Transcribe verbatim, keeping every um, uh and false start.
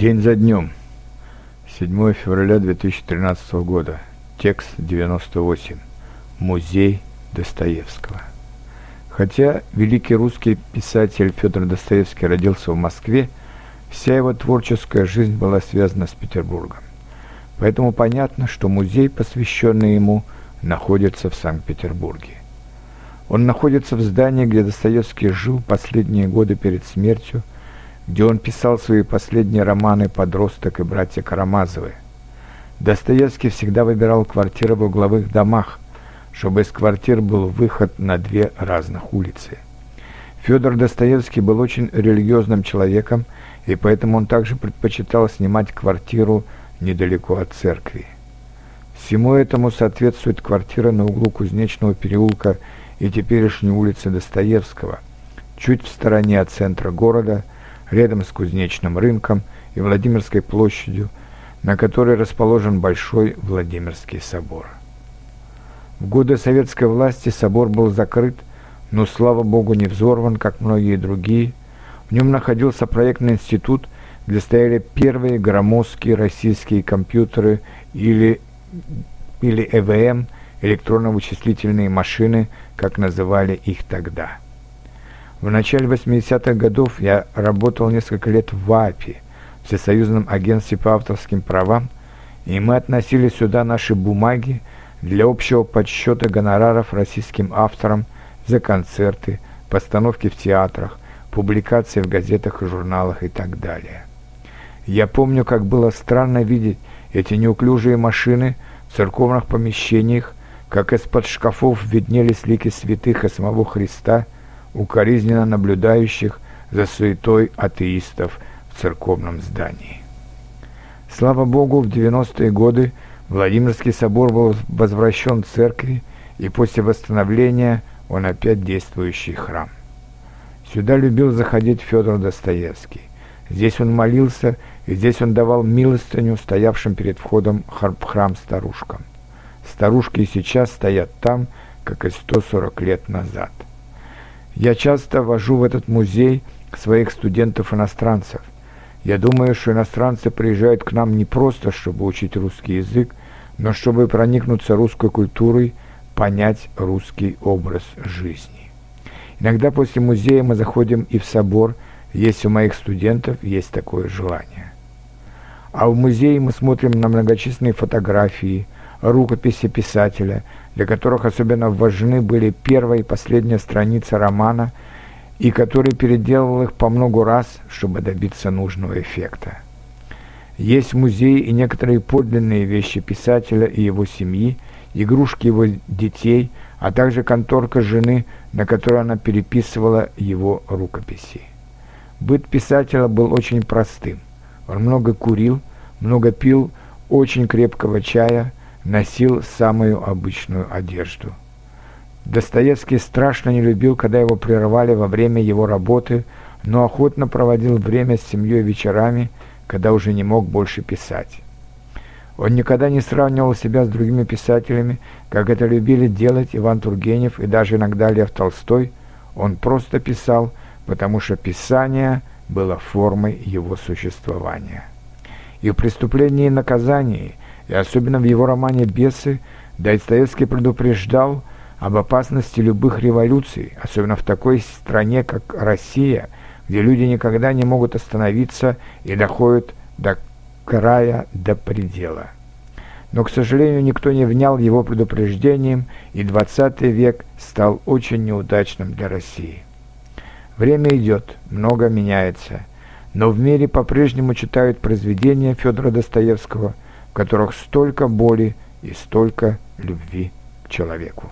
День за днем. седьмое февраля две тысячи тринадцатого года. Текст девяносто восемь. Музей Достоевского. Хотя великий русский писатель Федор Достоевский родился в Москве, вся его творческая жизнь была связана с Петербургом. Поэтому понятно, что музей, посвященный ему, находится в Санкт-Петербурге. Он находится в здании, где Достоевский жил последние годы перед смертью, где он писал свои последние романы «Подросток» и «Братья Карамазовы». Достоевский всегда выбирал квартиры в угловых домах, чтобы из квартир был выход на две разных улицы. Федор Достоевский был очень религиозным человеком, и поэтому он также предпочитал снимать квартиру недалеко от церкви. Всему этому соответствует квартира на углу Кузнечного переулка и теперешней улицы Достоевского, чуть в стороне от центра города, рядом с Кузнечным рынком и Владимирской площадью, на которой расположен Большой Владимирский собор. В годы советской власти собор был закрыт, но, слава богу, не взорван, как многие другие. В нем находился проектный институт, где стояли первые громоздкие российские компьютеры или, или ЭВМ, электронно-вычислительные машины, как называли их тогда. В начале восьмидесятых годов я работал несколько лет в ВАПИ, Всесоюзном агентстве по авторским правам, и мы относили сюда наши бумаги для общего подсчета гонораров российским авторам за концерты, постановки в театрах, публикации в газетах и журналах и так далее. Я помню, как было странно видеть эти неуклюжие машины в церковных помещениях, как из-под шкафов виднелись лики святых и самого Христа, укоризненно наблюдающих за суетой атеистов в церковном здании. Слава Богу, в девяностые годы Владимирский собор был возвращен церкви, и после восстановления он опять действующий храм. Сюда любил заходить Федор Достоевский. Здесь он молился, и здесь он давал милостыню стоявшим перед входом в храм старушкам. Старушки и сейчас стоят там, как и сто сорок лет назад. Я часто вожу в этот музей своих студентов-иностранцев. Я думаю, что иностранцы приезжают к нам не просто, чтобы учить русский язык, но чтобы проникнуться русской культурой, понять русский образ жизни. Иногда после музея мы заходим и в собор, если у моих студентов есть такое желание. А в музее мы смотрим на многочисленные фотографии, рукописи писателя, для которых особенно важны были первая и последняя страница романа, и который переделывал их по много раз, чтобы добиться нужного эффекта. Есть в музее и некоторые подлинные вещи писателя и его семьи, игрушки его детей, а также конторка жены, на которой она переписывала его рукописи. Быт писателя был очень простым. Он много курил, много пил очень крепкого чая, носил самую обычную одежду. Достоевский страшно не любил, когда его прерывали во время его работы, но охотно проводил время с семьей вечерами, когда уже не мог больше писать. Он никогда не сравнивал себя с другими писателями, как это любили делать Иван Тургенев и даже иногда Лев Толстой. Он просто писал, потому что писание было формой его существования. И в «Преступлении и наказании», и особенно в его романе «Бесы», Достоевский предупреждал об опасности любых революций, особенно в такой стране, как Россия, где люди никогда не могут остановиться и доходят до края, до предела. Но, к сожалению, никто не внял его предупреждением, и двадцатый век стал очень неудачным для России. Время идет, много меняется, но в мире по-прежнему читают произведения Федора Достоевского, в которых столько боли и столько любви к человеку.